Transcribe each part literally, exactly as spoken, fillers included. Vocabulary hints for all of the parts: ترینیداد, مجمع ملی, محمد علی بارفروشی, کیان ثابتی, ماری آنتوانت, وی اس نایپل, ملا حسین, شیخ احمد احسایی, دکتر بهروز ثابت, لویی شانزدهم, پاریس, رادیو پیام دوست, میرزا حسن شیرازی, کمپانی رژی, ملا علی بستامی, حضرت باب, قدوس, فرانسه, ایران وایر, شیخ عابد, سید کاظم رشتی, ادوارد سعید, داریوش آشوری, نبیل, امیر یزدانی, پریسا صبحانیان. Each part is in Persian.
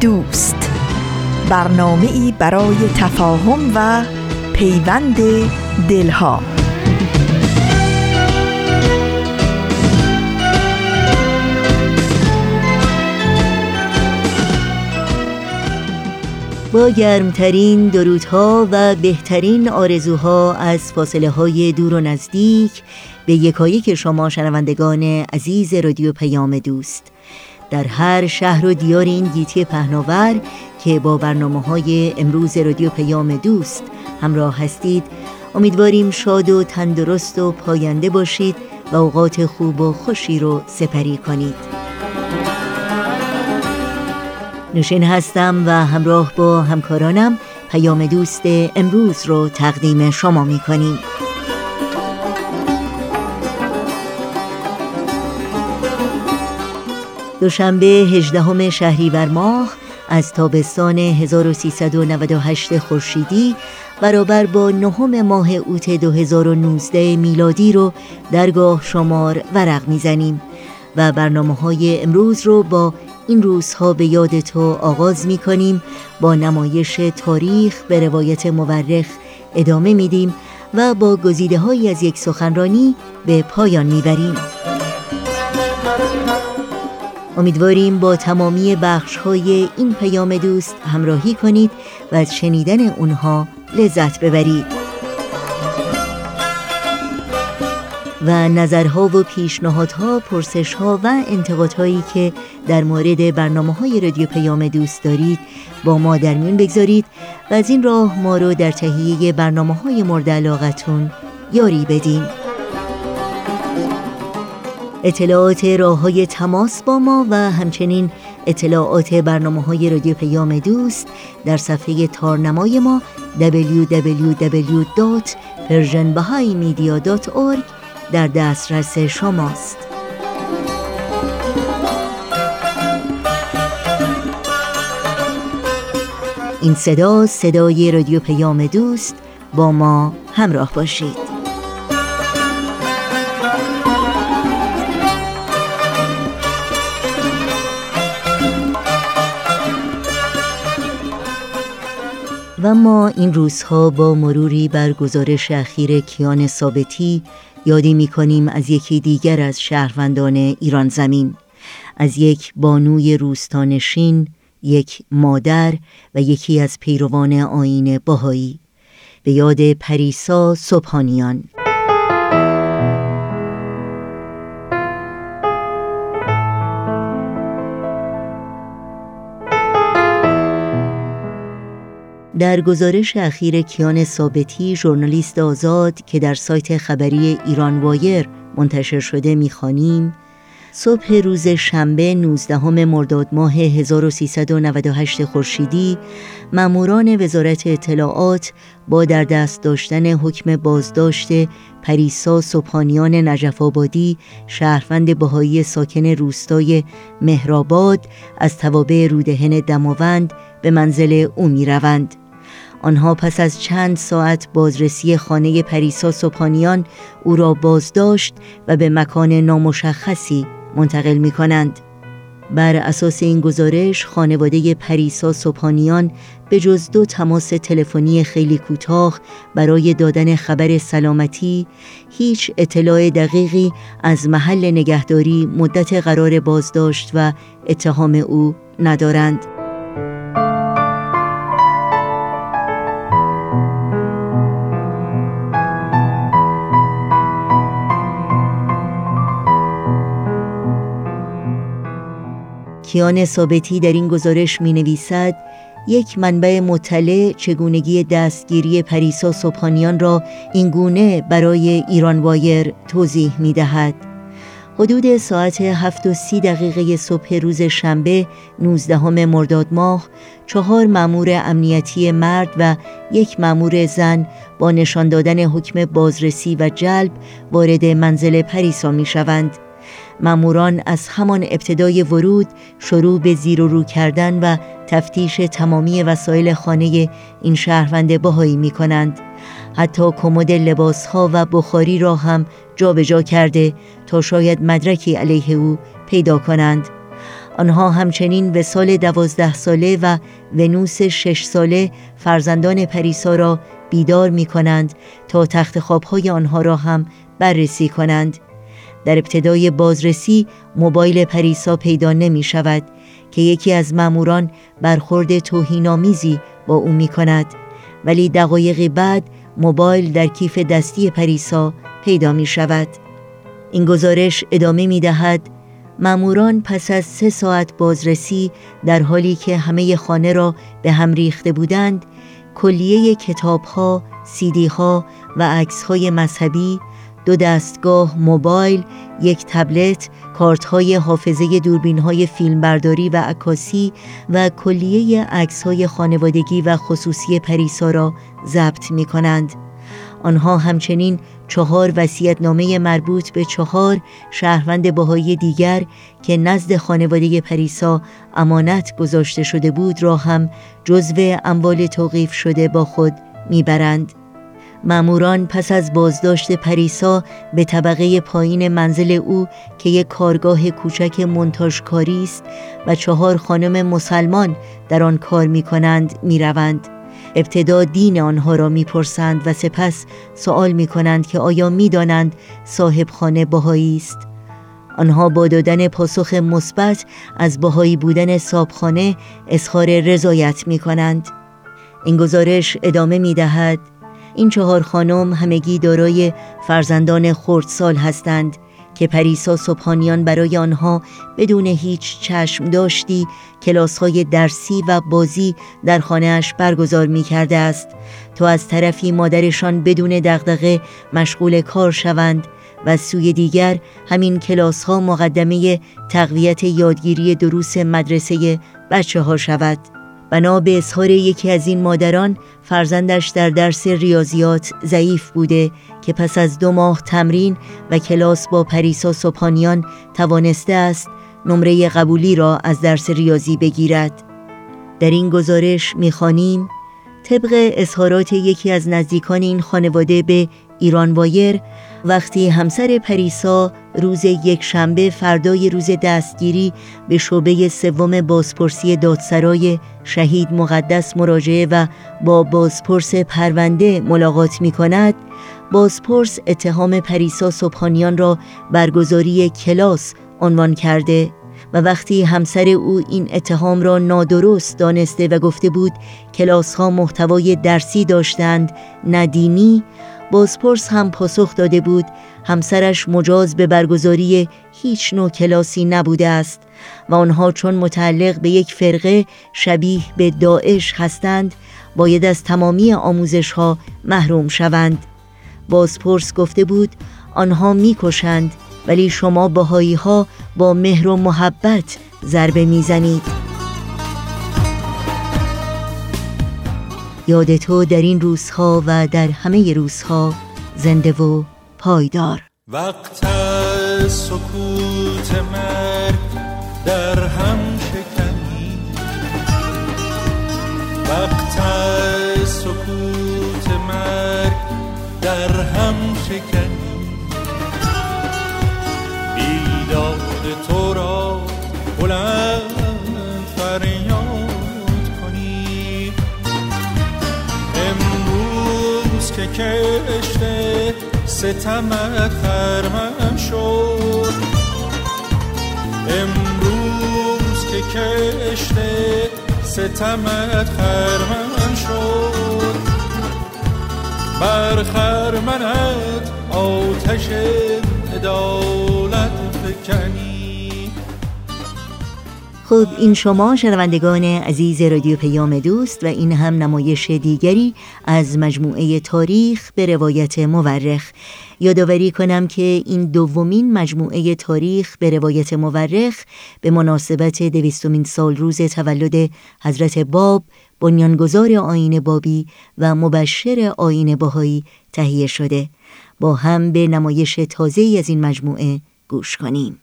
دوست، برنامه‌ای برای تفاهم و پیوند دلها. با گرمترین درودها و بهترین آرزوها از فاصله‌های دور و نزدیک به یکایک شما شنوندگان عزیز رادیو پیام دوست در هر شهر و دیار این گیتی پهناور که با برنامه‌های امروز رادیو پیام دوست همراه هستید، امیدواریم شاد و تندرست و پاینده باشید و اوقات خوب و خوشی رو سپری کنید. نوشین هستم و همراه با همکارانم پیام دوست امروز رو تقدیم شما می‌کنیم. دوشنبه هجدهم شهریور ماه از تابستان هزار و سیصد و نود و هشت خورشیدی برابر با نهم ماه اوت دو هزار و نوزده میلادی رو درگاه شمار ورق میزنیم و برنامه‌های امروز رو با این روزها به یاد تو آغاز میکنیم، با نمایش تاریخ به روایت مورخ ادامه میدیم و با گزیده‌هایی از یک سخنرانی به پایان میبریم. امیدواریم با تمامی بخش‌های این پیام دوست همراهی کنید و از شنیدن اونها لذت ببرید و نظرها و پیشنهادها، پرسش‌ها و انتقادهایی که در مورد برنامه‌های رادیو پیام دوست دارید با ما در میون بگذارید و از این راه ما رو در تهیه برنامه‌های مورد علاقتون یاری بدین. اطلاعات راه‌های تماس با ما و همچنین اطلاعات برنامه‌های رادیو پیام دوست در صفحه تارنمای ما دبلیو دبلیو دبلیو دات پرژن بهایی مدیا دات اورگ در دسترس شماست. این صدا صدای رادیو پیام دوست، با ما همراه باشید. و ما این روزها با مروری بر گزارش اخیر کیان ثابتی یادی می‌کنیم از یکی دیگر از شهروندان ایران زمین، از یک بانوی روستانشین، یک مادر و یکی از پیروان آیین بهایی، به یاد پریسا صبحانیان. در گزارش اخیر کیان ثابتی، ژورنالیست آزاد، که در سایت خبری ایران وایر منتشر شده می‌خوانیم: صبح روز شنبه نوزدهم مرداد ماه هزار و سیصد و نود و هشت خورشیدی، ماموران وزارت اطلاعات با در دست داشتن حکم بازداشت پریسا صبحانیان نجف‌آبادی، شهروند بهایی ساکن روستای مهرآباد، از توابع رودهن دماوند به منزل او می‌روند. آنها پس از چند ساعت بازرسی خانه پریسا صبحانیان او را بازداشت و به مکان نامشخصی منتقل می کنند. بر اساس این گزارش، خانواده پریسا صبحانیان به جز دو تماس تلفنی خیلی کوتاه برای دادن خبر سلامتی، هیچ اطلاع دقیقی از محل نگهداری، مدت قرار بازداشت و اتهام او ندارند. کیان ثابتی در این گزارش می نویسد: یک منبع مطلع چگونگی دستگیری پریسا صبحانیان را اینگونه برای ایران وایر توضیح می دهد: حدود ساعت هفت و سی دقیقه صبح روز شنبه نوزدهم مرداد ماه، چهار مأمور امنیتی مرد و یک مأمور زن با نشان دادن حکم بازرسی و جلب وارد منزل پریسا می شوند. مأموران از همان ابتدای ورود شروع به زیر و رو کردن و تفتیش تمامی وسایل خانه این شهروند بهایی می کنند. حتی کمد لباسها و بخاری را هم جابجا کرده تا شاید مدرکی علیه او پیدا کنند. آنها همچنین وصال دوازده ساله و ونوس شش ساله فرزندان پریسا را بیدار می کنند تا تخت خوابهای آنها را هم بررسی کنند. در ابتدای بازرسی موبایل پریسا پیدا نمی شود که یکی از ماموران برخورد توهین‌آمیزی با او می کند، ولی دقایقی بعد موبایل در کیف دستی پریسا پیدا می شود. این گزارش ادامه می دهد: ماموران پس از سه ساعت بازرسی در حالی که همه خانه را به هم ریخته بودند، کلیه کتاب‌ها، سی‌دی‌ها و عکس‌های مذهبی، دو دستگاه، موبایل، یک تبلت، کارت‌های حافظه دوربین‌های فیلمبرداری و عکاسی و کلیه عکس‌های خانوادگی و خصوصی پریسا را ضبط می‌کنند. آنها همچنین چهار وصیت‌نامه مربوط به چهار شهروند بهایی دیگر که نزد خانواده پریسا امانت گذاشته شده بود را هم جزو اموال توقیف شده با خود می‌برند. ماموران پس از بازداشت پریسا به طبقه پایین منزل او که یک کارگاه کوچک مونتاژکاری است و چهار خانم مسلمان در آن کار می کنند می روند. ابتدا دین آنها را می پرسند و سپس سوال می کنند که آیا می دانند صاحب خانه بهایی است. آنها با دادن پاسخ مثبت از بهایی بودن صاحبخانه اظهار رضایت می کنند. این گزارش ادامه می دهد: این چهار خانم همگی دارای فرزندان خردسال هستند که پریسا صبحانیان برای آنها بدون هیچ چشم داشتی کلاس‌های درسی و بازی در خانه‌اش برگزار می‌کرده است تا از طرفی مادرشان بدون دغدغه مشغول کار شوند و سوی دیگر همین کلاس‌ها مقدمه تقویت یادگیری دروس مدرسه بچه‌ها شود. بنا به اظهار یکی از این مادران، فرزندش در درس ریاضیات ضعیف بوده که پس از دو ماه تمرین و کلاس با پریسا صبحانیان توانسته است نمره قبولی را از درس ریاضی بگیرد. در این گزارش می‌خوانیم: طبق اظهارات یکی از نزدیکان این خانواده به ایران وایر، وقتی همسر پریسا روز یک شنبه فردای روز دستگیری به شعبه سوم بازپرسی دادسرای شهید مقدس مراجعه و با بازپرس پرونده ملاقات می کند، بازپرس اتهام پریسا صبحانیان را برگزاری کلاس عنوان کرده و وقتی همسر او این اتهام را نادرست دانسته و گفته بود کلاس‌ها محتوای درسی داشتند نه دینی، بازپرس هم پاسخ داده بود همسرش مجاز به برگزاری هیچ نوع کلاسی نبوده است و آنها چون متعلق به یک فرقه شبیه به داعش هستند باید از تمامی آموزش‌ها محروم شوند. بازپرس گفته بود آنها می‌کشند ولی شما بهایی‌ها با مهر و محبت ضربه می‌زنید. یاد تو در این روزها و در همه روزها زنده و پایدار. وقت سکوت مرگ در هم شکنی، وقت سکوت مرگ در هم شکنی، بیداد تو را بلند فریاد که کشته ستمت خرمم شد، امروز که کشته ستمت خرمم شد، بر خرمنت آتش عدالت بکنی. خب این شما شنوندگان عزیز رادیو پیام دوست و این هم نمایش دیگری از مجموعه تاریخ به روایت مورخ. یادآوری کنم که این دومین مجموعه تاریخ به روایت مورخ به مناسبت دویستمین سال روز تولد حضرت باب، بنیانگذار آیین بابی و مبشر آیین بهایی تهیه شده. با هم به نمایش تازه‌ای از این مجموعه گوش کنیم.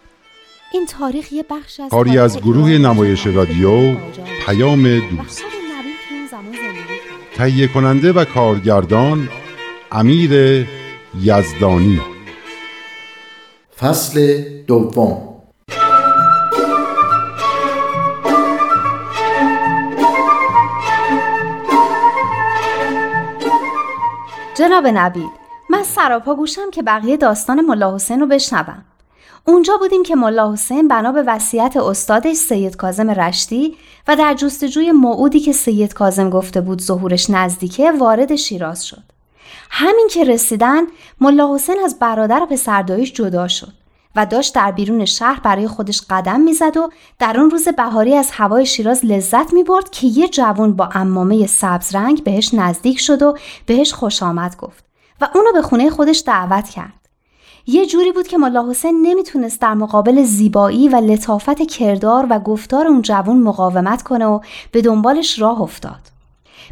این تاریخ یه بخش از کاری از گروه نمایش رادیو پیام دوست، تهیه کننده و کارگردان امیر یزدانی. فصل دوم. جناب نبیل، من سراپا گوشم که بقیه داستان ملا حسین رو بشنوم. اونجا بودیم که ملا حسین بنا به وصیت استادش سید کاظم رشتی و در جستجوی موعودی که سید کاظم گفته بود ظهورش نزدیکه، وارد شیراز شد. همین که رسیدن، ملا حسین از برادر پسرداییش جدا شد و داشت در بیرون شهر برای خودش قدم میزد و در اون روز بهاری از هوای شیراز لذت میبرد که یه جوان با عمامه سبز رنگ بهش نزدیک شد و بهش خوش آمد گفت و اونو به خونه خودش دعوت کرد. یه جوری بود که ملا حسین نمیتونست در مقابل زیبایی و لطافت کردار و گفتار اون جوان مقاومت کنه و به دنبالش راه افتاد.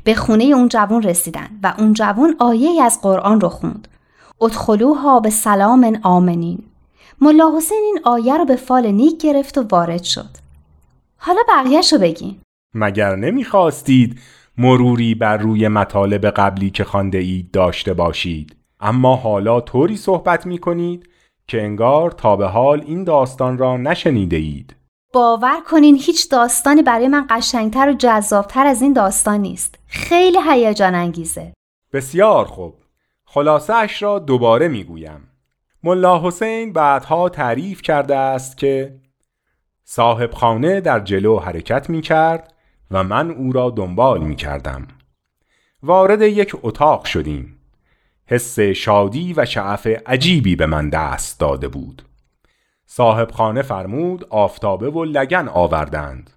به خونه اون جوان رسیدن و اون جوان آیه از قرآن رو خوند. ادخلوها به سلام آمنین. ملا حسین این آیه رو به فال نیک گرفت و وارد شد. حالا بقیه‌شو بگین. مگر نمیخواستید مروری بر روی مطالب قبلی که خوانده اید داشته باشید؟ اما حالا طوری صحبت می کنید که انگار تا به حال این داستان را نشنیده اید. باور کنین هیچ داستانی برای من قشنگتر و جذابتر از این داستان نیست. خیلی هیجان انگیزه. بسیار خوب. خلاصه اش را دوباره می گویم. ملا حسین بعدها تعریف کرده است که صاحب خانه در جلو حرکت می کرد و من او را دنبال می کردم. وارد یک اتاق شدیم. حس شادی و شعف عجیبی به من دست داده بود. صاحب خانه فرمود آفتابه و لگن آوردند.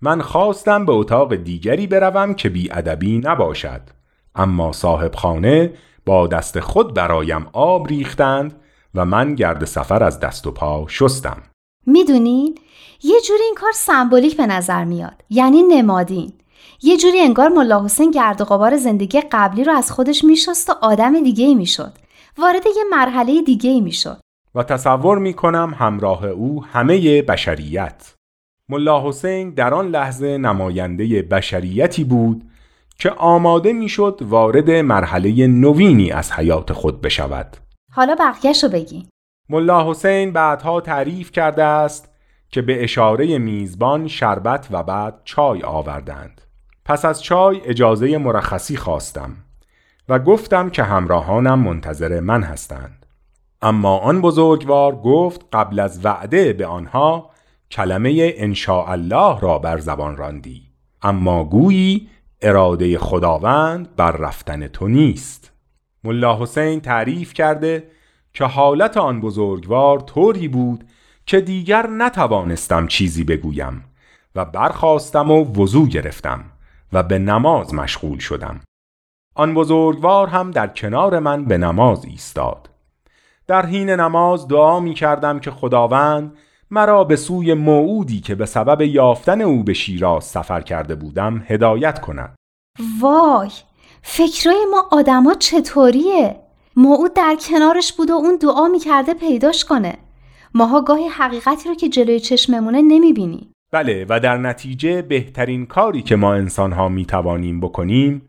من خواستم به اتاق دیگری بروم که بی‌ادبی نباشد، اما صاحب خانه با دست خود برایم آب ریختند و من گرد سفر از دست و پا شستم. میدونین یه جوری این کار سمبولیک به نظر میاد، یعنی نمادین. یه جوری انگار ملا حسین گرد و غبار زندگی قبلی رو از خودش میشست و آدم دیگه‌ای میشد. وارد یه مرحله دیگه‌ای میشد. و تصور میکنم همراه او همه بشریت. ملا حسین در آن لحظه نماینده بشریتی بود که آماده میشد وارد مرحله نوینی از حیات خود بشود. حالا بقیه‌شو بگی. ملا حسین بعدها تعریف کرده است که به اشاره میزبان شربت و بعد چای آوردند. پس از چای اجازه مرخصی خواستم و گفتم که همراهانم منتظر من هستند. اما آن بزرگوار گفت قبل از وعده به آنها کلمه انشاءالله را بر زبان راندی، اما گویی اراده خداوند بر رفتن تو نیست. ملا حسین تعریف کرده که حالت آن بزرگوار طوری بود که دیگر نتوانستم چیزی بگویم و برخاستم و وضو گرفتم و به نماز مشغول شدم. آن بزرگوار هم در کنار من به نماز ایستاد. در حین نماز دعا می کردم که خداوند مرا به سوی موعودی که به سبب یافتن او به شیراز سفر کرده بودم هدایت کند. وای، فکرای ما آدم ها چطوریه؟ موعود در کنارش بود و اون دعا میکرده پیداش کنه. ماها گاهی حقیقتی رو که جلوی چشممونه نمیبینی. بله، و در نتیجه بهترین کاری که ما انسان‌ها میتوانیم بکنیم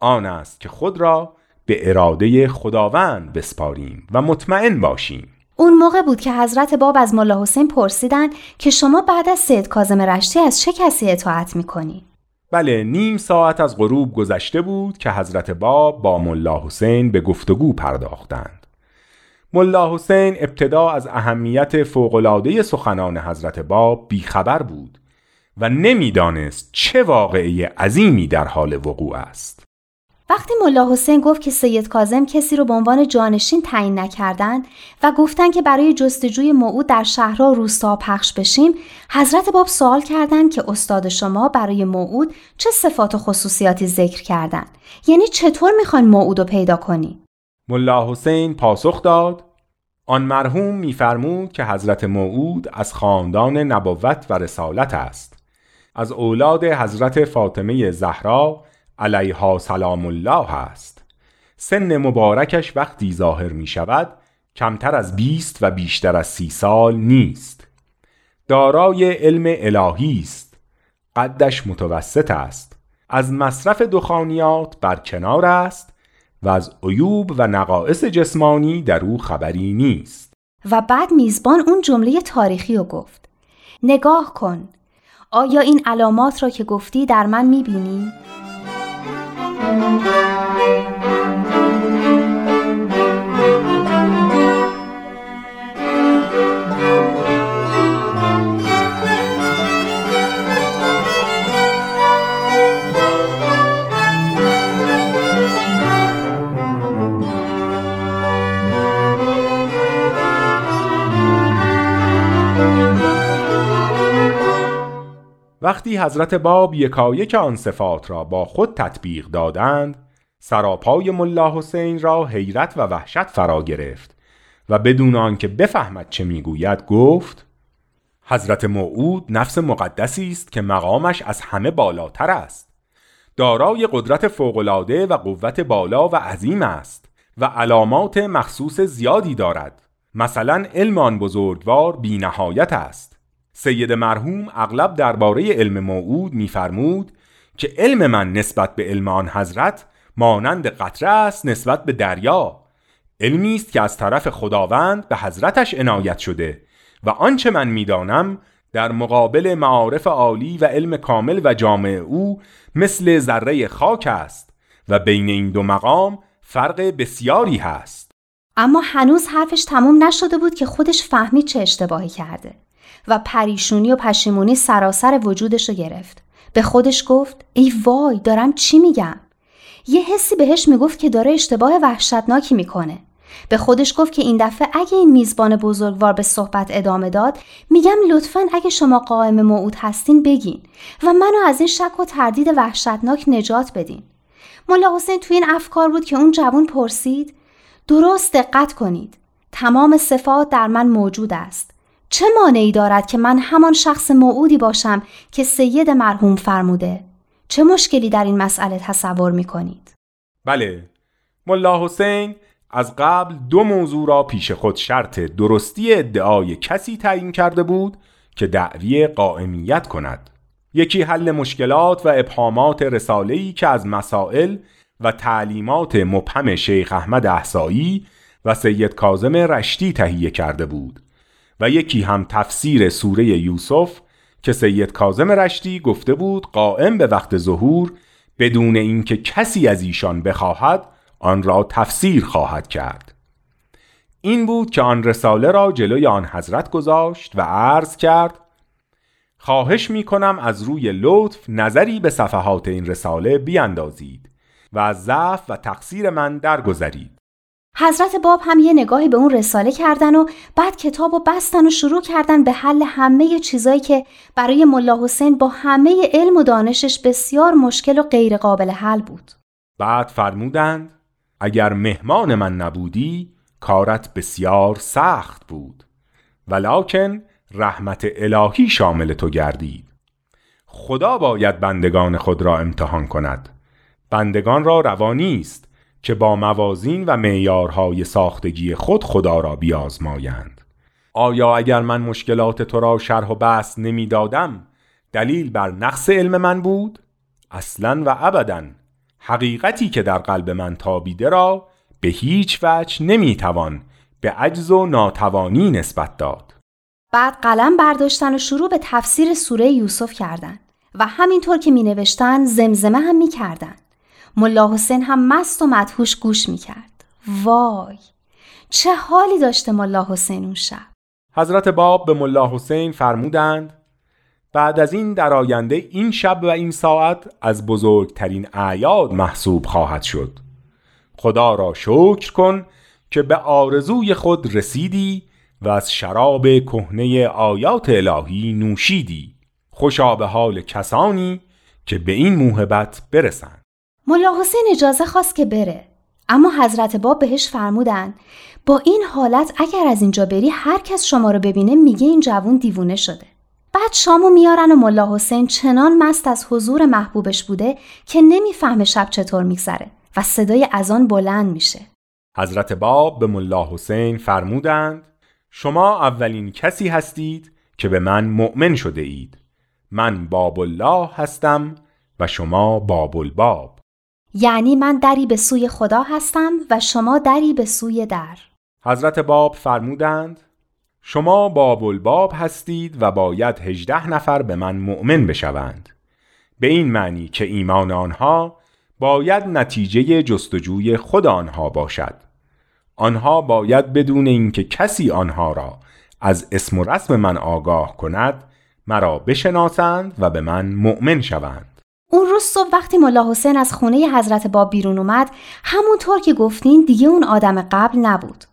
آن است که خود را به اراده خداوند بسپاریم و مطمئن باشیم. اون موقع بود که حضرت باب از ملا حسین پرسیدن که شما بعد از سید کاظم رشتی از چه کسی اطاعت میکنی؟ بله، نیم ساعت از غروب گذشته بود که حضرت باب با ملا حسین به گفتگو پرداختند. ملا حسین ابتدا از اهمیت فوق‌العاده سخنان حضرت باب بیخبر بود و نمیدانست چه واقعه عظیمی در حال وقوع است. وقتی ملا حسین گفت که سید کاظم کسی رو به عنوان جانشین تعیین نکردن و گفتن که برای جستجوی موعود در شهرها روستا پخش بشیم، حضرت باب سوال کردند که استاد شما برای موعود چه صفات و خصوصیاتی ذکر کردند؟ یعنی چطور میخواین موعود رو پیدا کنی؟ ملا حسین پاسخ داد: آن مرحوم میفرمود که حضرت موعود از خاندان نبوت و رسالت است، از اولاد حضرت فاطمه زهرا علیها سلام الله است. سن مبارکش وقتی ظاهر می شود کمتر از بیست و بیشتر از سی سال نیست. دارای علم الهی است. قدش متوسط است. از مصرف دخانیات برکنار است و از عیوب و نقائص جسمانی در او خبری نیست. و بعد میزبان اون جمله تاریخی رو گفت: نگاه کن، آیا این علامات را که گفتی در من می بینی؟ وقتی حضرت باب یکایک آن صفات را با خود تطبیق دادند، سراپای ملا حسین را حیرت و وحشت فرا گرفت و بدون آنکه بفهمد چه میگوید گفت: حضرت موعود نفس مقدسی است که مقامش از همه بالاتر است، دارای قدرت فوق‌العاده و قوت بالا و عظیم است و علامات مخصوص زیادی دارد. مثلا علم آن بزرگوار بی نهایت است. سید مرحوم اغلب درباره علم موعود می‌فرمود که علم من نسبت به علم آن حضرت مانند قطره است نسبت به دریا، علمی است که از طرف خداوند به حضرتش عنایت شده و آنچه من می‌دانم در مقابل معارف عالی و علم کامل و جامع او مثل ذره خاک است و بین این دو مقام فرق بسیاری هست. اما هنوز حرفش تمام نشده بود که خودش فهمید چه اشتباهی کرده و پریشونی و پشیمونی سراسر وجودش رو گرفت. به خودش گفت: ای وای، دارم چی میگم؟ یه حسی بهش میگفت که داره اشتباه وحشتناکی میکنه. به خودش گفت که این دفعه اگه این میزبان بزرگوار به صحبت ادامه داد، میگم لطفاً اگه شما قائم موعود هستین بگین و منو از این شک و تردید وحشتناک نجات بدین. ملا حسین توی این افکار بود که اون جوان پرسید: درست دقت کنید، تمام صفات در من موجود است. چه مانعی دارد که من همان شخص موعودی باشم که سید مرحوم فرموده؟ چه مشکلی در این مسئله تصور می‌کنید؟ بله، ملا حسین از قبل دو موضوع را پیش خود شرط درستی ادعای کسی تعیین کرده بود که دعوی قائمیت کند. یکی حل مشکلات و ابهامات رساله‌ای که از مسائل و تعلیمات مبهم شیخ احمد احسایی و سید کاظم رشتی تهیه کرده بود و یکی هم تفسیر سوره یوسف که سید کاظم رشتی گفته بود قائم به وقت ظهور بدون اینکه کسی از ایشان بخواهد آن را تفسیر خواهد کرد. این بود که آن رساله را جلوی آن حضرت گذاشت و عرض کرد: خواهش می‌کنم از روی لطف نظری به صفحات این رساله بیاندازید و از ضعف و تقصیر من درگذرید. حضرت باب هم یه نگاهی به اون رساله کردن و بعد کتاب رو بستن و شروع کردن به حل همه چیزایی که برای ملا حسین با همه علم و دانشش بسیار مشکل و غیر قابل حل بود. بعد فرمودند: اگر مهمان من نبودی کارت بسیار سخت بود، ولکن رحمت الهی شامل تو گردید. خدا باید بندگان خود را امتحان کند. بندگان را روا نیست که با موازین و معیارهای ساختگی خود خدا را بیازمایند. آیا اگر من مشکلات تو را شرح و بحث نمی دادم دلیل بر نقص علم من بود؟ اصلاً و ابداً. حقیقتی که در قلب من تابیده را به هیچ وجه نمی توان به عجز و ناتوانی نسبت داد. بعد قلم برداشتن و شروع به تفسیر سوره یوسف کردند و همینطور که می نوشتن زمزمه هم می کردن. ملا حسین هم مست و مدهوش گوش می کرد. وای! چه حالی داشته ملا حسین اون شب! حضرت باب به ملا حسین فرمودند بعد از این در آینده این شب و این ساعت از بزرگترین اعیاد محسوب خواهد شد. خدا را شکر کن که به آرزوی خود رسیدی و از شراب کهنه آیات الهی نوشیدی. خوشا به حال کسانی که به این موهبت برسند. ملا حسین اجازه خواست که بره، اما حضرت باب بهش فرمودن با این حالت اگر از اینجا بری هر کس شما رو ببینه میگه این جوون دیوونه شده. بعد شامو میارن و ملا حسین چنان مست از حضور محبوبش بوده که نمیفهمه شب چطور میگذره و صدای اذان بلند میشه. حضرت باب به ملا حسین فرمودند شما اولین کسی هستید که به من مؤمن شده اید. من باب الله هستم و شما باب الباب. یعنی من دری به سوی خدا هستم و شما دری به سوی در. حضرت باب فرمودند شما باب الباب هستید و باید هجده نفر به من مؤمن بشوند، به این معنی که ایمان آنها باید نتیجه جستجوی خود آنها باشد. آنها باید بدون اینکه کسی آنها را از اسم و رسم من آگاه کند مرا بشناسند و به من مؤمن شوند. اون روز صبح وقتی ملا حسین از خونه حضرت باب بیرون اومد همونطور که گفتین دیگه اون آدم قبل نبود.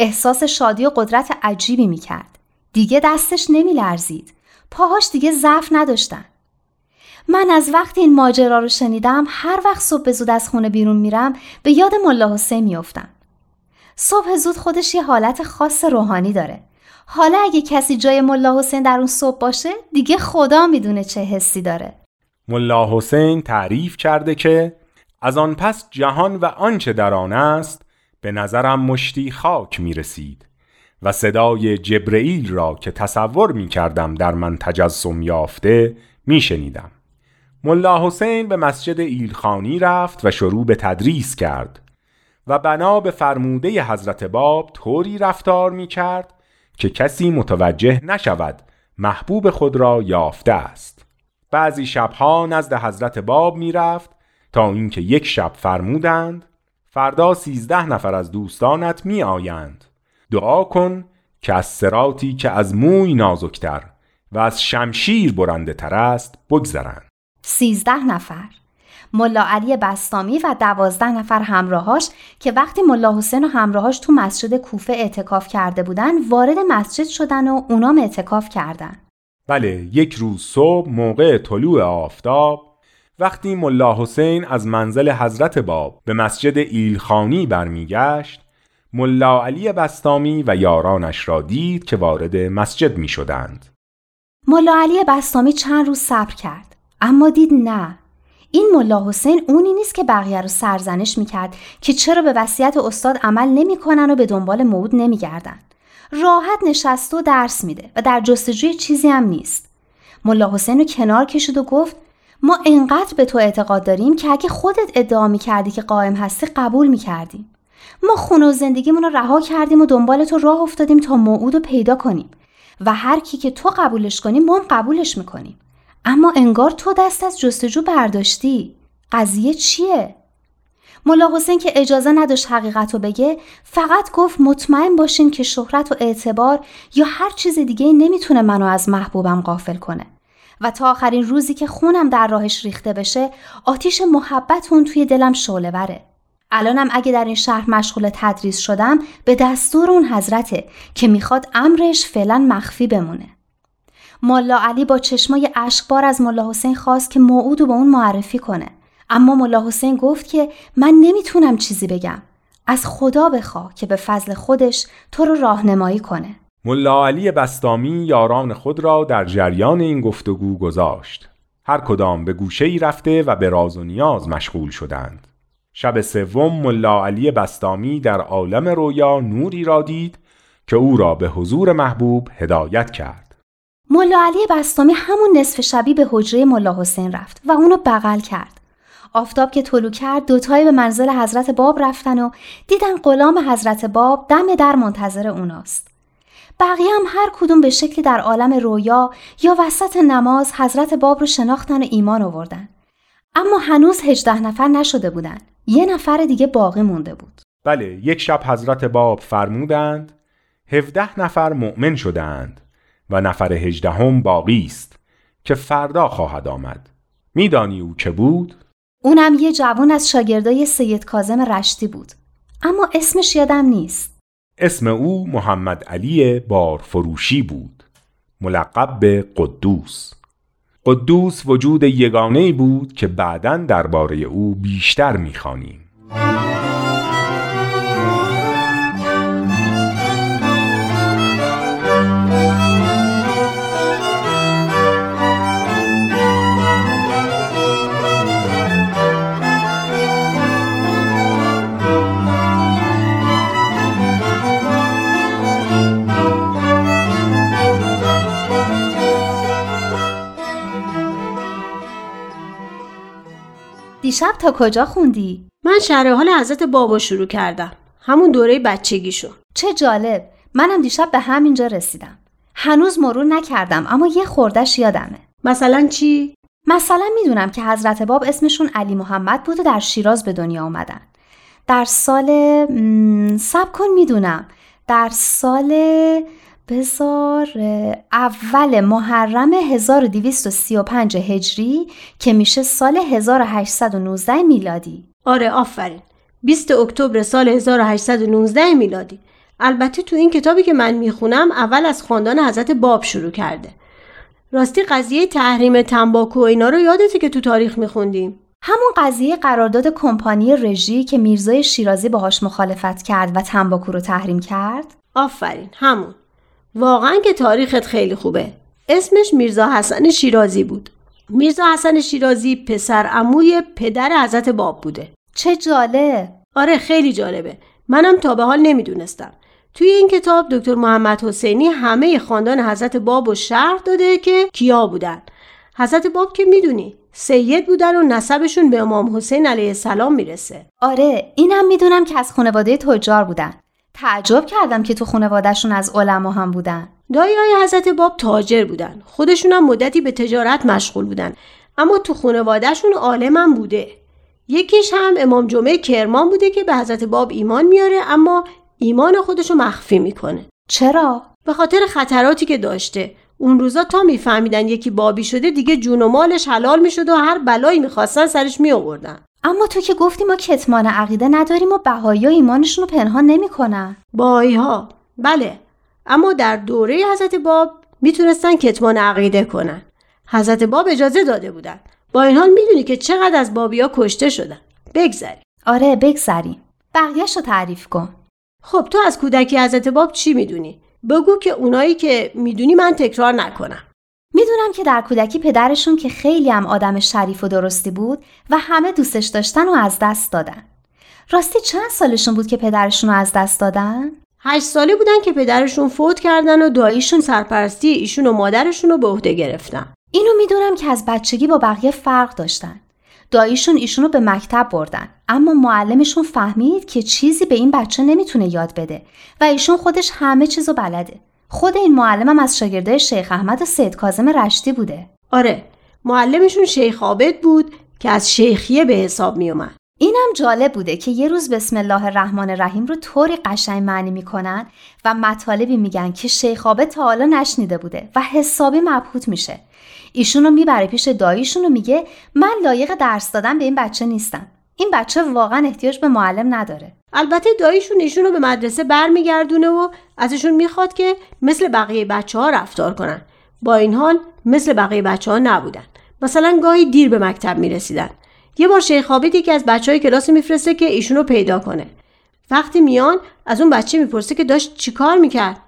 احساس شادی و قدرت عجیبی میکرد. دیگه دستش نمیلرزید. پاهاش دیگه ضعف نداشتن. من از وقتی این ماجرا رو شنیدم هر وقت صبح زود از خونه بیرون میرم به یاد ملا حسین میافتم. صبح زود خودش یه حالت خاص روحانی داره. حالا اگه کسی جای ملا حسین در اون صبح باشه دیگه خدا میدونه چه حسی داره. ملا حسین تعریف کرده که از آن پس جهان و آنچه در آن است به نظرم مشتی خاک می رسید و صدای جبرئیل را که تصور می کردم در من تجسم یافته می شنیدم. ملا حسین به مسجد ایلخانی رفت و شروع به تدریس کرد و بنا به فرموده حضرت باب طوری رفتار می کرد که کسی متوجه نشود محبوب خود را یافته است. بعضی شبها نزد حضرت باب می رفت تا اینکه یک شب فرمودند فردا سیزده نفر از دوستانت می آیند. دعا کن که از صراطی که از موی نازکتر و از شمشیر برنده تر است بگذرند. سیزده نفر. ملا علی بستامی و دوازده نفر همراهاش که وقتی ملا حسین و همراهاش تو مسجد کوفه اعتکاف کرده بودن وارد مسجد شدن و اونام اعتکاف کردن. بله، یک روز صبح موقع طلوع آفتاب وقتی ملا حسین از منزل حضرت باب به مسجد ایلخانی برمیگشت، ملا علی بستامی و یارانش را دید که وارد مسجد می شدند. ملا علی بستامی چند روز صبر کرد، اما دید نه، این ملا حسین اونی نیست که بقیه رو سرزنش می کرد که چرا به وصیت استاد عمل نمی کنن و به دنبال موعود نمی گردن. راحت نشسته و درس میده و در جستجوی چیزی هم نیست. ملا حسین رو کنار کشید و گفت ما انقدر به تو اعتقاد داریم که اگه خودت ادعا میکردی که قائم هستی قبول میکردیم. ما خونه و زندگیمون رو رها کردیم و دنبال تو راه افتادیم تا موعود رو پیدا کنیم و هر کی که تو قبولش کنی ما هم قبولش میکنیم. اما انگار تو دست از جستجو برداشتی. قضیه چیه؟ ملا حسین که اجازه نداشت حقیقت رو بگه فقط گفت مطمئن باشین که شهرت و اعتبار یا هر چیز دیگه نمیتونه منو از محبوبم غافل کنه. و تا آخرین روزی که خونم در راهش ریخته بشه آتیش محبتون توی دلم شعله وره. الانم اگه در این شهر مشغول تدریس شدم به دستور اون حضرته که میخواد امرش فعلا مخفی بمونه. ملا علی با چشمای اشکبار از ملا حسین خواست که موعودو به اون معرفی کنه، اما ملا حسین گفت که من نمیتونم چیزی بگم، از خدا بخوا که به فضل خودش تو رو راهنمایی کنه. ملا علی بستامی یاران خود را در جریان این گفتگو گذاشت. هر کدام به گوشه‌ای رفته و به راز و نیاز مشغول شدند. شب سوم ملا علی بستامی در عالم رویا نوری را دید که او را به حضور محبوب هدایت کرد. ملا علی بستامی همون نصف شبی به حجره ملا حسین رفت و اونو بغل کرد. آفتاب که طلوع کرد دوتایی به منزل حضرت باب رفتن و دیدن غلام حضرت باب دم در منتظر اوناست. بقیه هم هر کدوم به شکلی در عالم رویا یا وسط نماز حضرت باب رو شناختن و ایمان آوردن. اما هنوز هجده نفر نشده بودن. یه نفر دیگه باقی مونده بود. بله، یک شب حضرت باب فرمودند هفده نفر مؤمن شدند و نفر هجدهم باقی است که فردا خواهد آمد. میدانی او چه بود؟ اونم یه جوان از شاگردای سید کاظم رشتی بود. اما اسمش یادم نیست. اسم او محمد علی بارفروشی بود، ملقب به قدوس. قدوس وجود یگانه‌ای بود که بعداً درباره او بیشتر می‌خوانیم. دیشب تا کجا خوندی؟ من شرح حال حضرت بابا شروع کردم. همون دوره بچگیشو. چه جالب. منم دیشب به همینجا رسیدم. هنوز مرور نکردم اما یه خوردش یادمه. مثلا چی؟ مثلا میدونم که حضرت باب اسمشون علی محمد بود و در شیراز به دنیا اومدن. در سال م... سب کن میدونم. در سال بزار اول محرم هزار و دویست و سی و پنج هجری که میشه سال هزار و هشتصد و نوزده میلادی. آره آفرین، بیست اکتبر سال هزار و هشتصد و نوزده میلادی. البته تو این کتابی که من میخونم اول از خاندان حضرت باب شروع کرده. راستی قضیه تحریم تنباکو اینا رو یادته که تو تاریخ میخوندیم؟ همون قضیه قرارداد کمپانی رژی که میرزا شیرازی باهاش مخالفت کرد و تنباکو رو تحریم کرد؟ آفرین همون. واقعاً که تاریخت خیلی خوبه. اسمش میرزا حسن شیرازی بود. میرزا حسن شیرازی پسر عموی پدر حضرت باب بوده. چه جالب. آره خیلی جالبه. منم تا به حال نمیدونستم. توی این کتاب دکتر محمد حسینی همه خاندان حضرت باب و شرح داده که کیا بودن. حضرت باب که میدونی سید بودن و نسبشون به امام حسین علیه السلام میرسه. آره اینم میدونم که از خانواده تجار بودن. تعجب کردم که تو خانواده‌شون از علما هم بودن. دایه‌های حضرت باب تاجر بودن. خودشون هم مدتی به تجارت مشغول بودن. اما تو خانواده‌شون عالم هم بوده. یکیش هم امام جمعه کرمان بوده که به حضرت باب ایمان میاره اما ایمان خودشو مخفی میکنه. چرا؟ به خاطر خطراتی که داشته. اون روزا تا میفهمیدن یکی بابی شده دیگه جون و مالش حلال میشد و هر بلایی میخواستن سرش میآوردن. اما تو که گفتی ما کتمان عقیده نداریم و بهایی‌ها ایمانشون رو پنهان نمی‌کنن. بهایی‌ها بله، اما در دوره حضرت باب میتونستن کتمان عقیده کنن. حضرت باب اجازه داده بودن. با این حال میدونی که چقدر از بابی‌ها کشته شدن. بگذریم. آره بگذریم. بقیه‌شو تعریف کن. خب تو از کودکی حضرت باب چی میدونی؟ بگو که اونایی که میدونی من تکرار نکنم. میدونم که در کودکی پدرشون که خیلی هم آدم شریف و درستی بود و همه دوستش داشتن و از دست دادن. راستی چند سالشون بود که پدرشون رو از دست دادن؟ هشت ساله بودن که پدرشون فوت کردن و داییشون سرپرستی ایشون و مادرشون رو به عهده گرفتن. اینو میدونم که از بچگی با بقیه فرق داشتن. داییشون ایشون رو به مکتب بردن اما معلمشون فهمید که چیزی به این بچه نمیتونه یاد بده و ایشون خودش همه چیزو بلده. خود این معلمم از شاگردای شیخ احمد و سید کاظم رشتی بوده. آره، معلمشون شیخ عابد بود که از شیخیه به حساب می اومد. اینم جالب بوده که یه روز بسم الله الرحمن الرحیم رو طوری قشنگ معنی میکنن و مطالبی میگن که شیخ عابد تا حالا نشنیده بوده و حسابی مبهوت میشه. ایشون رو میبره پیش داییشون و میگه من لایق درس دادن به این بچه نیستم. این بچه واقعا احتیاج به معلم نداره. البته داییشون ایشون رو به مدرسه برمیگردونه و ازشون میخواد که مثل بقیه بچه‌ها رفتار کنن. با این حال مثل بقیه بچه‌ها نبودن. مثلا گاهی دیر به مکتب میرسیدن. یه بار شیخ عابد یکی از بچهای کلاس میفرسته که ایشون رو پیدا کنه. وقتی میان از اون بچه میپرسه که داشت چیکار میکرد؟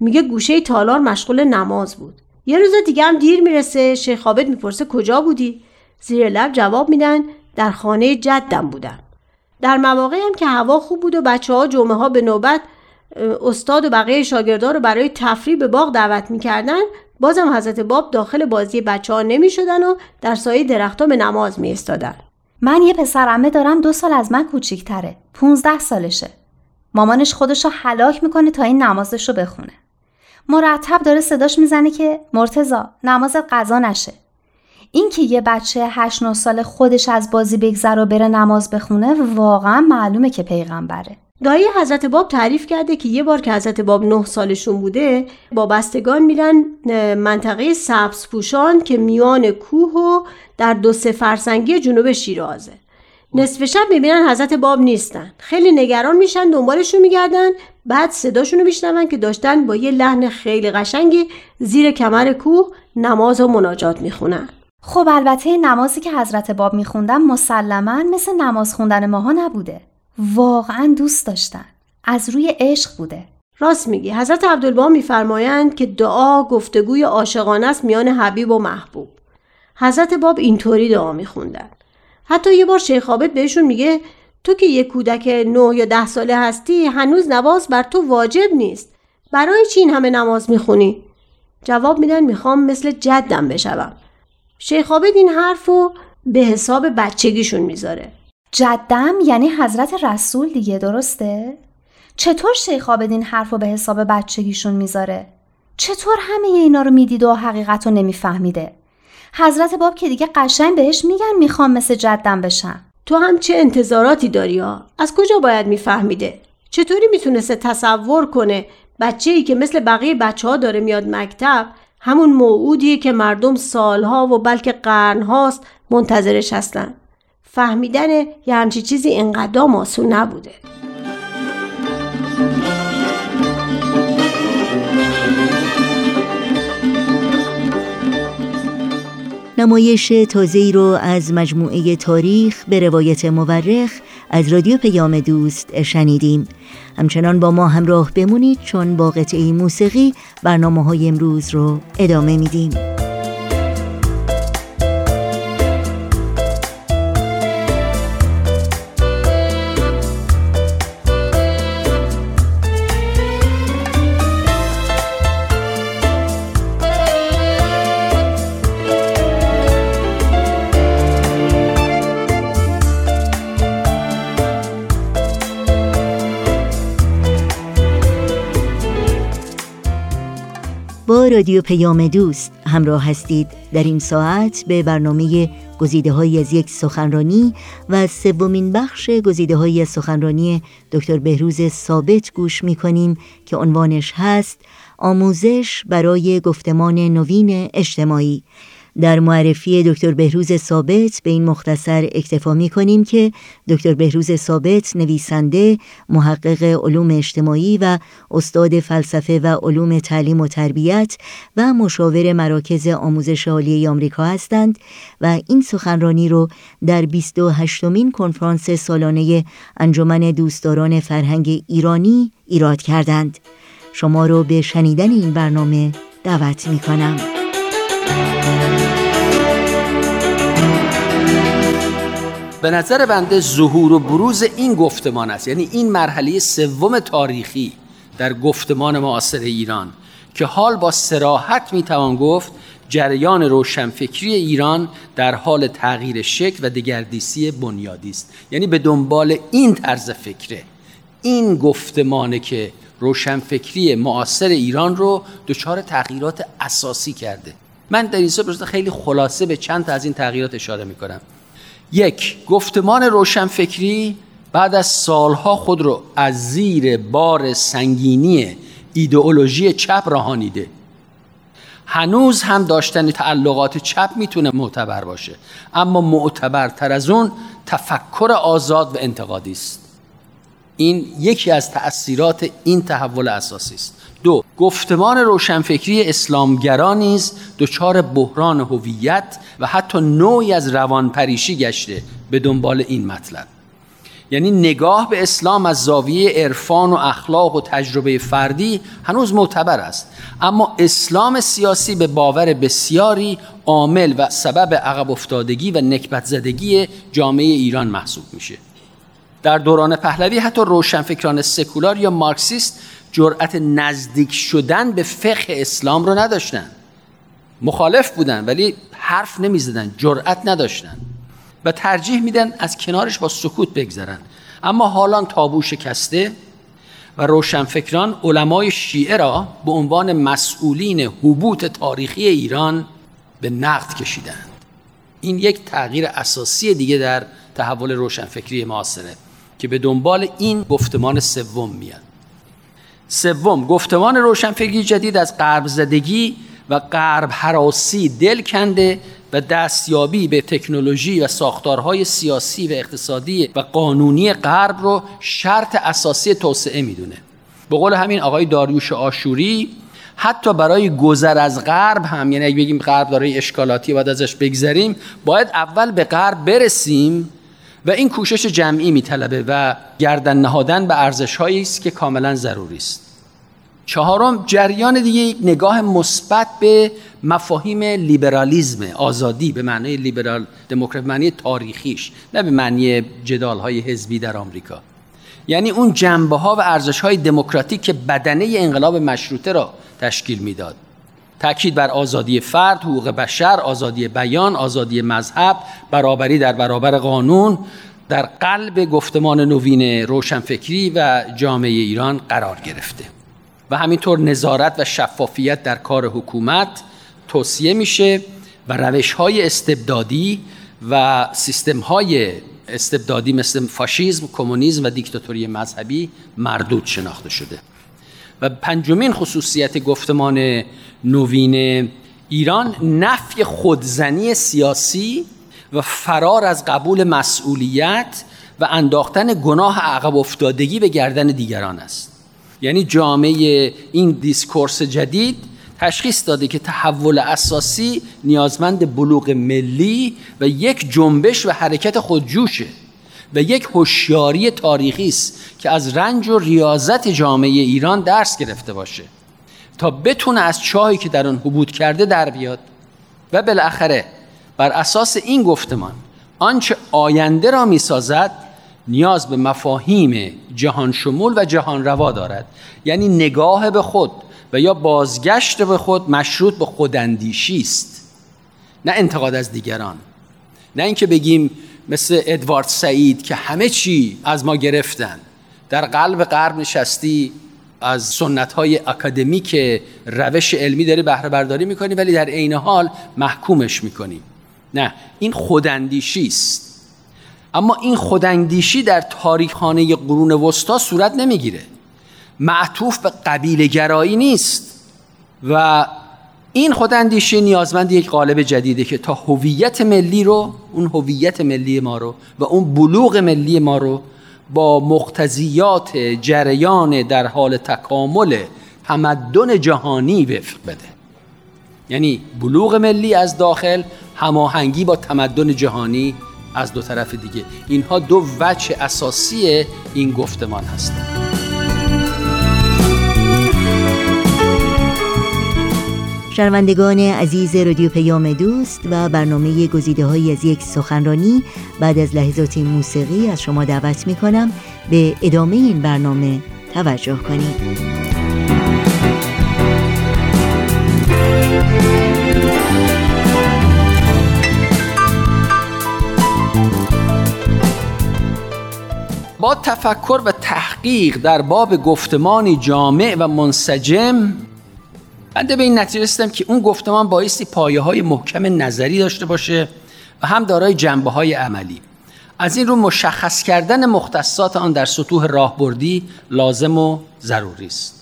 میگه گوشه تالار مشغول نماز بود. یه روز دیگه هم دیر میرسه، شیخ عابد میپرسه کجا بودی؟ زیر لب جواب میدن در خانه جدم بودم. در مواقعی هم که هوا خوب بود و بچه‌ها جمعه ها به نوبت استاد و بقیه شاگردا رو برای تفریح به باغ دعوت می‌کردن، بازم حضرت باب داخل بازی بچه‌ها نمی‌شدن و در سایه درخت‌ها به نماز می‌ایستادن. من یه پسرعمه دارم دو سال از من کوچیک‌تره، پونزده سالشه. مامانش خودش رو هلاک می‌کنه تا این نمازش رو بخونه. مرتب داره صداش میزنه که مرتضی نماز قضا نشه. این که یه بچه هشت نه سال خودش از بازی بگذره و بره نماز بخونه واقعا معلومه که پیغمبره. دایی حضرت باب تعریف کرده که یه بار که حضرت باب نه سالشون بوده، با بستگان میرن منطقه سبزپوشان که میان کوه و در دو سه فرسنگی جنوب شیرازه. نصف شب میبینن حضرت باب نیستن، خیلی نگران میشن، دنبالشون میگردن، بعد صداشونو میشنون که داشتن با یه لحن خیلی قشنگی زیر کمر کوه نماز و مناجات میخونن. خب البته نمازی که حضرت باب میخوندن مسلماً مثل نماز خوندن ماها نبوده، واقعاً دوست داشتن، از روی عشق بوده. راست میگی. حضرت عبدالبها میفرمایند که دعا گفتگوی عاشقانه است میان حبیب و محبوب. حضرت باب اینطوری دعا میخوندن. حتی یه بار شیخ عابد بهشون میگه تو که یه کودک نه یا ده ساله هستی هنوز نماز بر تو واجب نیست، برای چی این همه نماز میخونی؟ جواب میدن میخوام مثل جدم بشم. شیخ عابد این حرفو به حساب بچگیشون میذاره. جدم یعنی حضرت رسول دیگه، درسته؟ چطور شیخ عابد این حرفو به حساب بچگیشون میذاره؟ چطور همه اینا رو میدید و حقیقتو نمیفهمیده؟ حضرت باب که دیگه قشنگ بهش میگن میخوام مثل جدم بشم. تو هم چه انتظاراتی داری ها؟ از کجا باید میفهمیده؟ چطوری میتونسته تصور کنه بچه‌ای که مثل بقیه بچه‌ها داره میاد مکتب همون موعودیه که مردم سالها و بلکه قرنهاست منتظرش هستن؟ فهمیدن یه همچی چیزی اینقدر آسون نبوده. نمایش تازه‌ای رو از مجموعه تاریخ به روایت مورخ از رادیو پیام دوست شنیدیم. همچنان با ما همراه بمونید چون با قطعه موسیقی برنامه‌های امروز رو ادامه میدیم. رادیو پیام دوست همراه هستید. در این ساعت به برنامه گزیده‌هایی از یک سخنرانی و سومین بخش گزیده‌های سخنرانی دکتر بهروز ثابت گوش می‌کنیم که عنوانش هست آموزش برای گفتمان نوین اجتماعی. در معرفی دکتر بهروز ثابت به این مختصر اکتفا می‌کنیم که دکتر بهروز ثابت نویسنده، محقق علوم اجتماعی و استاد فلسفه و علوم تعلیم و تربیت و مشاور مراکز آموزش عالیه آمریکا هستند و این سخنرانی رو در بیست و هشتمین کنفرانس سالانه انجمن دوستداران فرهنگ ایرانی ایراد کردند. شما رو به شنیدن این برنامه دعوت می‌کنم. به نظر بنده ظهور و بروز این گفتمان است، یعنی این مرحله سوم تاریخی در گفتمان معاصر ایران که حال با صراحت میتوان گفت جریان روشنفکری ایران در حال تغییر شکل و دگردیسی بنیادی است. یعنی به دنبال این طرز فکره، این گفتمانه که روشنفکری معاصر ایران رو دچار تغییرات اساسی کرده. من در این صورت خیلی خلاصه به چند تا از این تغییرات اشاره میکنم. یک، گفتمان روشنفکری بعد از سالها خود رو از زیر بار سنگینی ایدئولوژی چپ رهانیده. هنوز هم داشتن تعلقات چپ میتونه معتبر باشه، اما معتبرتر از اون تفکر آزاد و انتقادی است. این یکی از تأثیرات این تحول اساسی است. دو، گفتمان روشنفکری اسلامگران نیز دچار بحران هویت و حتی نوعی از روانپریشی گشته به دنبال این مطلب. یعنی نگاه به اسلام از زاویه عرفان و اخلاق و تجربه فردی هنوز معتبر است، اما اسلام سیاسی به باور بسیاری عامل و سبب عقب افتادگی و نکبت زدگی جامعه ایران محسوب میشه. در دوران پهلوی حتی روشنفکران سکولار یا مارکسیست جرأت نزدیک شدن به فقه اسلام رو نداشتن. مخالف بودن ولی حرف نمیزدن، جرأت نداشتن و ترجیح میدن از کنارش با سکوت بگذرن. اما حالا تابو شکسته و روشنفکران علمای شیعه را به عنوان مسئولین حبوط تاریخی ایران به نقد کشیدند. این یک تغییر اساسی دیگه در تحول روشنفکری معاصره که به دنبال این گفتمان سوم میاد. سوم، گفتمان روشنفکری جدید از غرب زدگی و غرب هراسی دل کنده و دستیابی به تکنولوژی و ساختارهای سیاسی و اقتصادی و قانونی غرب رو شرط اساسی توسعه میدونه. به قول همین آقای داریوش آشوری، حتی برای گذر از غرب هم، یعنی اگه بگیم غرب داره اشکالاتی باید ازش بگذریم، باید اول به غرب برسیم و این کوشش جمعی میطلبه و گردن نهادن به ارزش‌هایی است که کاملا ضروری است. چهارم، جریان دیگه یک نگاه مثبت به مفاهیم لیبرالیسم، آزادی به معنی لیبرال دموکراسی، معنی تاریخیش، نه به معنی جدال‌های حزبی در آمریکا. یعنی اون جنبه‌ها و ارزش‌های دموکراتیک که بدنه انقلاب مشروطه را تشکیل میداد. تأکید بر آزادی فرد، حقوق بشر، آزادی بیان، آزادی مذهب، برابری در برابر قانون در قلب گفتمان نوین روشنفکری و جامعه ایران قرار گرفته. و همینطور نظارت و شفافیت در کار حکومت توصیه میشه و روش‌های استبدادی و سیستم‌های استبدادی مثل فاشیسم، کمونیسم و دیکتاتوری مذهبی مردود شناخته شده. و پنجمین خصوصیت گفتمان نوین ایران، نفی خودزنی سیاسی و فرار از قبول مسئولیت و انداختن گناه عقب افتادگی به گردن دیگران است. یعنی جامعه این دیسکورس جدید تشخیص داده که تحول اساسی نیازمند بلوغ ملی و یک جنبش و حرکت خودجوشه و یک هوشیاری تاریخی است که از رنج و ریاضت جامعه ایران درس گرفته باشه تا بتونه از چاهی که در آن حبوط کرده در بیاد. و بالاخره بر اساس این گفتمان، آنچه آینده را میسازد نیاز به مفاهیم جهان شمول و جهان روا دارد، یعنی نگاه به خود و یا بازگشت به خود مشروط به خوداندیشی است، نه انتقاد از دیگران، نه اینکه بگیم مثل ادوارد سعید که همه چی از ما گرفتن، در قلب غرب نشستی، از سنت‌های اکادمیک روش علمی داری بهره برداری می‌کنی ولی در عین حال محکومش می‌کنی. نه، این خوداندیشی است. اما این خوداندیشی در تاریخخانه قرون وسطا صورت نمیگیره، معطوف به قبیله‌گرایی نیست و این خوداندیشی نیازمند یک قالب جدیده که تا هویت ملی رو، اون هویت ملی ما رو و اون بلوغ ملی ما رو با مقتضیات جریان در حال تکامل تمدن جهانی وفق بده. یعنی بلوغ ملی از داخل، هماهنگی با تمدن جهانی از دو طرف دیگه. اینها دو وجه اساسی این گفتمان هستند. شنوندگان عزیز رادیو پیام دوست و برنامه گزیده‌هایی از یک سخنرانی بعد از لحظات موسیقی از شما دعوت می‌کنم به ادامه این برنامه توجه کنید. با تفکر و تحقیق در باب گفتمانی جامع و منسجم، بنده به این نتیجه رسیدم که اون گفتمان بایستی پایه‌های محکم نظری داشته باشه و هم دارای جنبه‌های عملی. از این رو مشخص کردن مختصات آن در سطوح راهبردی لازم و ضروری است.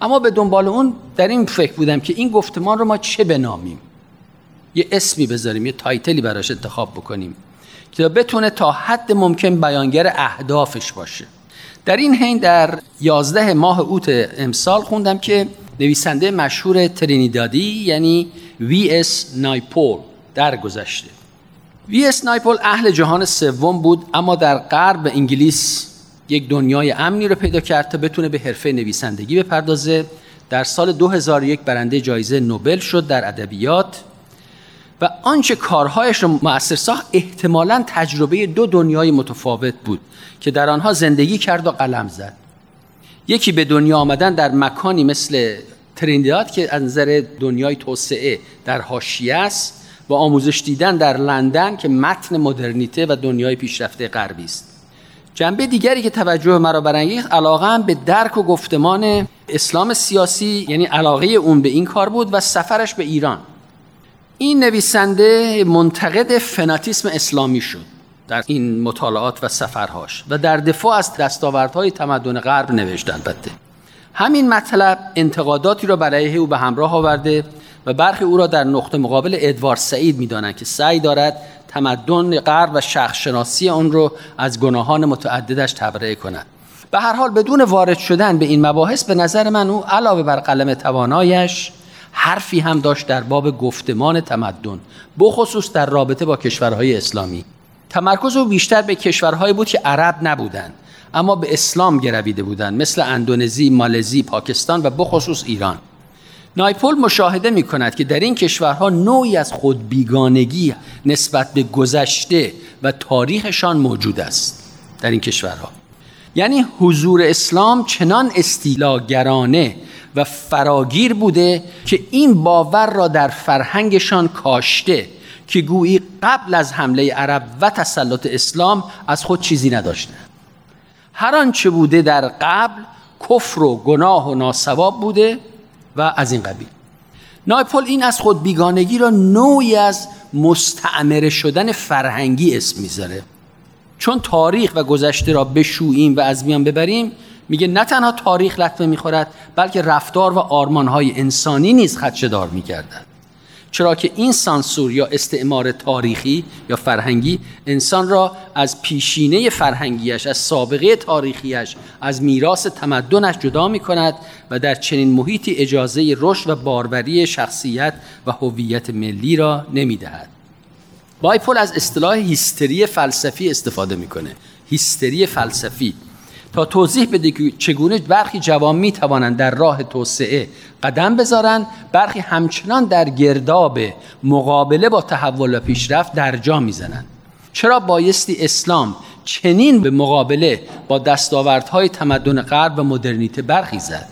اما به دنبال اون در این فکر بودم که این گفتمان رو ما چه بنامیم، یه اسمی بذاریم، یه تایتلی براش انتخاب بکنیم که بتونه تا حد ممکن بیانگر اهدافش باشه. در این حین در یازده ماه اوت امسال خوندم که نویسنده مشهور ترینیدادی، یعنی وی اس نایپل، درگذشته. وی اس نایپل اهل جهان سوم بود اما در غرب انگلیس یک دنیای امنی رو پیدا کرد تا بتونه به حرفه نویسندگی بپردازه. در سال دو هزار و یک برنده جایزه نوبل شد در ادبیات و آنچه کارهایش را مؤثر ساخت احتمالاً تجربه دو دنیای متفاوت بود که در آنها زندگی کرد و قلم زد. یکی به دنیا آمدن در مکانی مثل ترینداد که از نظر دنیای توسعه در حاشیه است و آموزش دیدن در لندن که متن مدرنیته و دنیای پیشرفته غربی است. جنبه دیگری که توجه مرا برانگیخت علاقه‌ام به درک و گفتمان اسلام سیاسی، یعنی علاقه اون به این کار بود و سفرش به ایران. این نویسنده منتقد فناتیسم اسلامی شد در این مطالعات و سفرهاش و در دفاع از دستاوردهای تمدن غرب نوشت. البته همین مطلب انتقاداتی را علیه او به همراه آورده و برخی او را در نقطه مقابل ادوارد سعید می‌دانند که سعی دارد تمدن غرب و شخص شناسی آن را از گناهان متعددش تبرئه کند. به هر حال بدون وارد شدن به این مباحث به نظر من او علاوه بر قلم توانایش حرفی هم داشت در باب گفتمان تمدن، بخصوص در رابطه با کشورهای اسلامی. تمرکز او بیشتر به کشورهایی بود که عرب نبودند اما به اسلام گرویده بودند، مثل اندونزی، مالزی، پاکستان و بخصوص ایران. نایپل مشاهده می کند که در این کشورها نوعی از خودبیگانگی نسبت به گذشته و تاریخشان موجود است. در این کشورها یعنی حضور اسلام چنان استیلاگرانه و فراگیر بوده که این باور را در فرهنگشان کاشته که گویی قبل از حمله عرب و تسلط اسلام از خود چیزی نداشتند. هر آنچه بوده در قبل کفر و گناه و ناثواب بوده و از این قبیل. نایپل این از خود بیگانگی را نوعی از مستعمره شدن فرهنگی اسم میذاره. چون تاریخ و گذشته را بشوییم و از میان ببریم، میگه نه تنها تاریخ لطمه میخورد بلکه رفتار و آرمانهای انسانی نیز خدشه‌دار میگردد، چرا که این سانسور یا استعمار تاریخی یا فرهنگی انسان را از پیشینه فرهنگیش، از سابقه تاریخیش، از میراث تمدنش جدا می کند و در چنین محیطی اجازه رشد و باروری شخصیت و هویت ملی را نمی دهد. بایپول از اصطلاح هیستری فلسفی استفاده می کنه. هیستری فلسفی تا توضیح بده که چگونه برخی جوان می توانند در راه توسعه قدم بذارند، برخی همچنان در گرداب مقابله با تحول و پیشرفت در جا می زنند. چرا بایستی اسلام چنین به مقابله با دستاوردهای تمدن غرب و مدرنیته برخیزد؟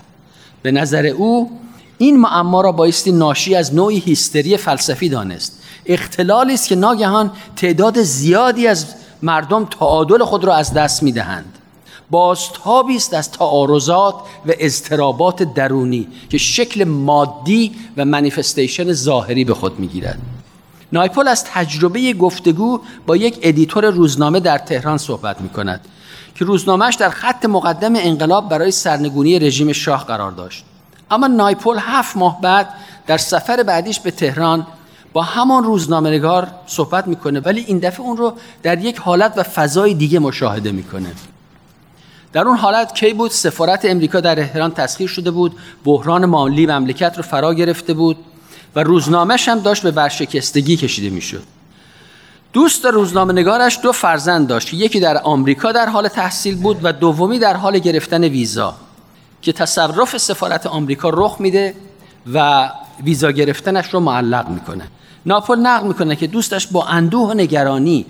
به نظر او این معما را بایستی ناشی از نوعی هیستری فلسفی دانست. اختلالی است که ناگهان تعداد زیادی از مردم تعادل خود را از دست می دهند. بازتابی است از تعارضات و اضطرابات درونی که شکل مادی و منیفستیشن ظاهری به خود میگیرد. نایپل از تجربه گفتگو با یک ادیتور روزنامه در تهران صحبت میکند که روزنامهش در خط مقدم انقلاب برای سرنگونی رژیم شاه قرار داشت. اما نایپل هفت ماه بعد در سفر بعدیش به تهران با همان روزنامه‌نگار صحبت میکنه، ولی این دفعه اون رو در یک حالت و فضای دیگه مشاهده میکنه. در اون حالت کی بود؟ سفارت امریکا در تهران تسخیر شده بود، بحران مالی مملکت رو فرا گرفته بود و روزنامه‌اش هم داشت به ورشکستگی کشیده میشد. دوست روزنامه‌نگارش دو فرزند داشت، یکی در آمریکا در حال تحصیل بود و دومی در حال گرفتن ویزا، که تصرف سفارت آمریکا رخ میده و ویزا گرفتنش رو معلق میکنه. ناپل نقل میکنه که دوستش با اندوه و نگرانی،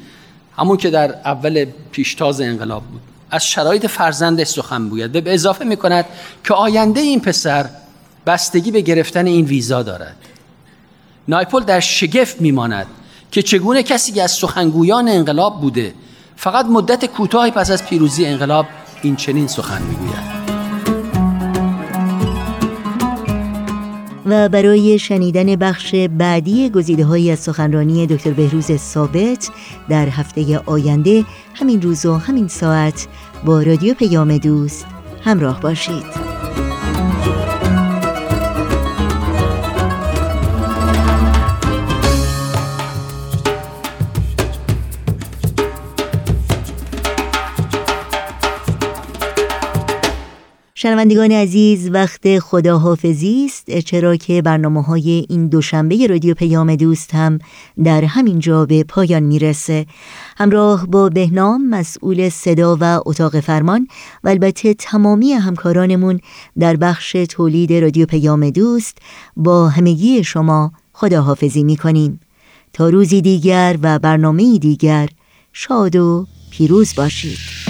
همون که در اول پیشتاز انقلاب بود، از شرایط فرزندش سخن بوید و به اضافه می کند که آینده این پسر بستگی به گرفتن این ویزا دارد. نایپل در شگفت می ماند که چگونه کسی که از سخنگویان انقلاب بوده فقط مدت کوتاهی پس از پیروزی انقلاب این چنین سخن می گوید. و برای شنیدن بخش بعدی گزیده‌هایی از سخنرانی دکتر بهروز ثابت در هفته آینده، همین روز و همین ساعت با رادیو پیام دوست همراه باشید. شنوندگان عزیز، وقت خداحافظی است، چرا که برنامه‌های این دوشنبه رادیو پیام دوست هم در همین جا به پایان میرسه. همراه با بهنام مسئول صدا و اتاق فرمان و البته تمامی همکارانمون در بخش تولید رادیو پیام دوست با همگی شما خداحافظی میکنیم تا روزی دیگر و برنامه‌ای دیگر شاد و پیروز باشید.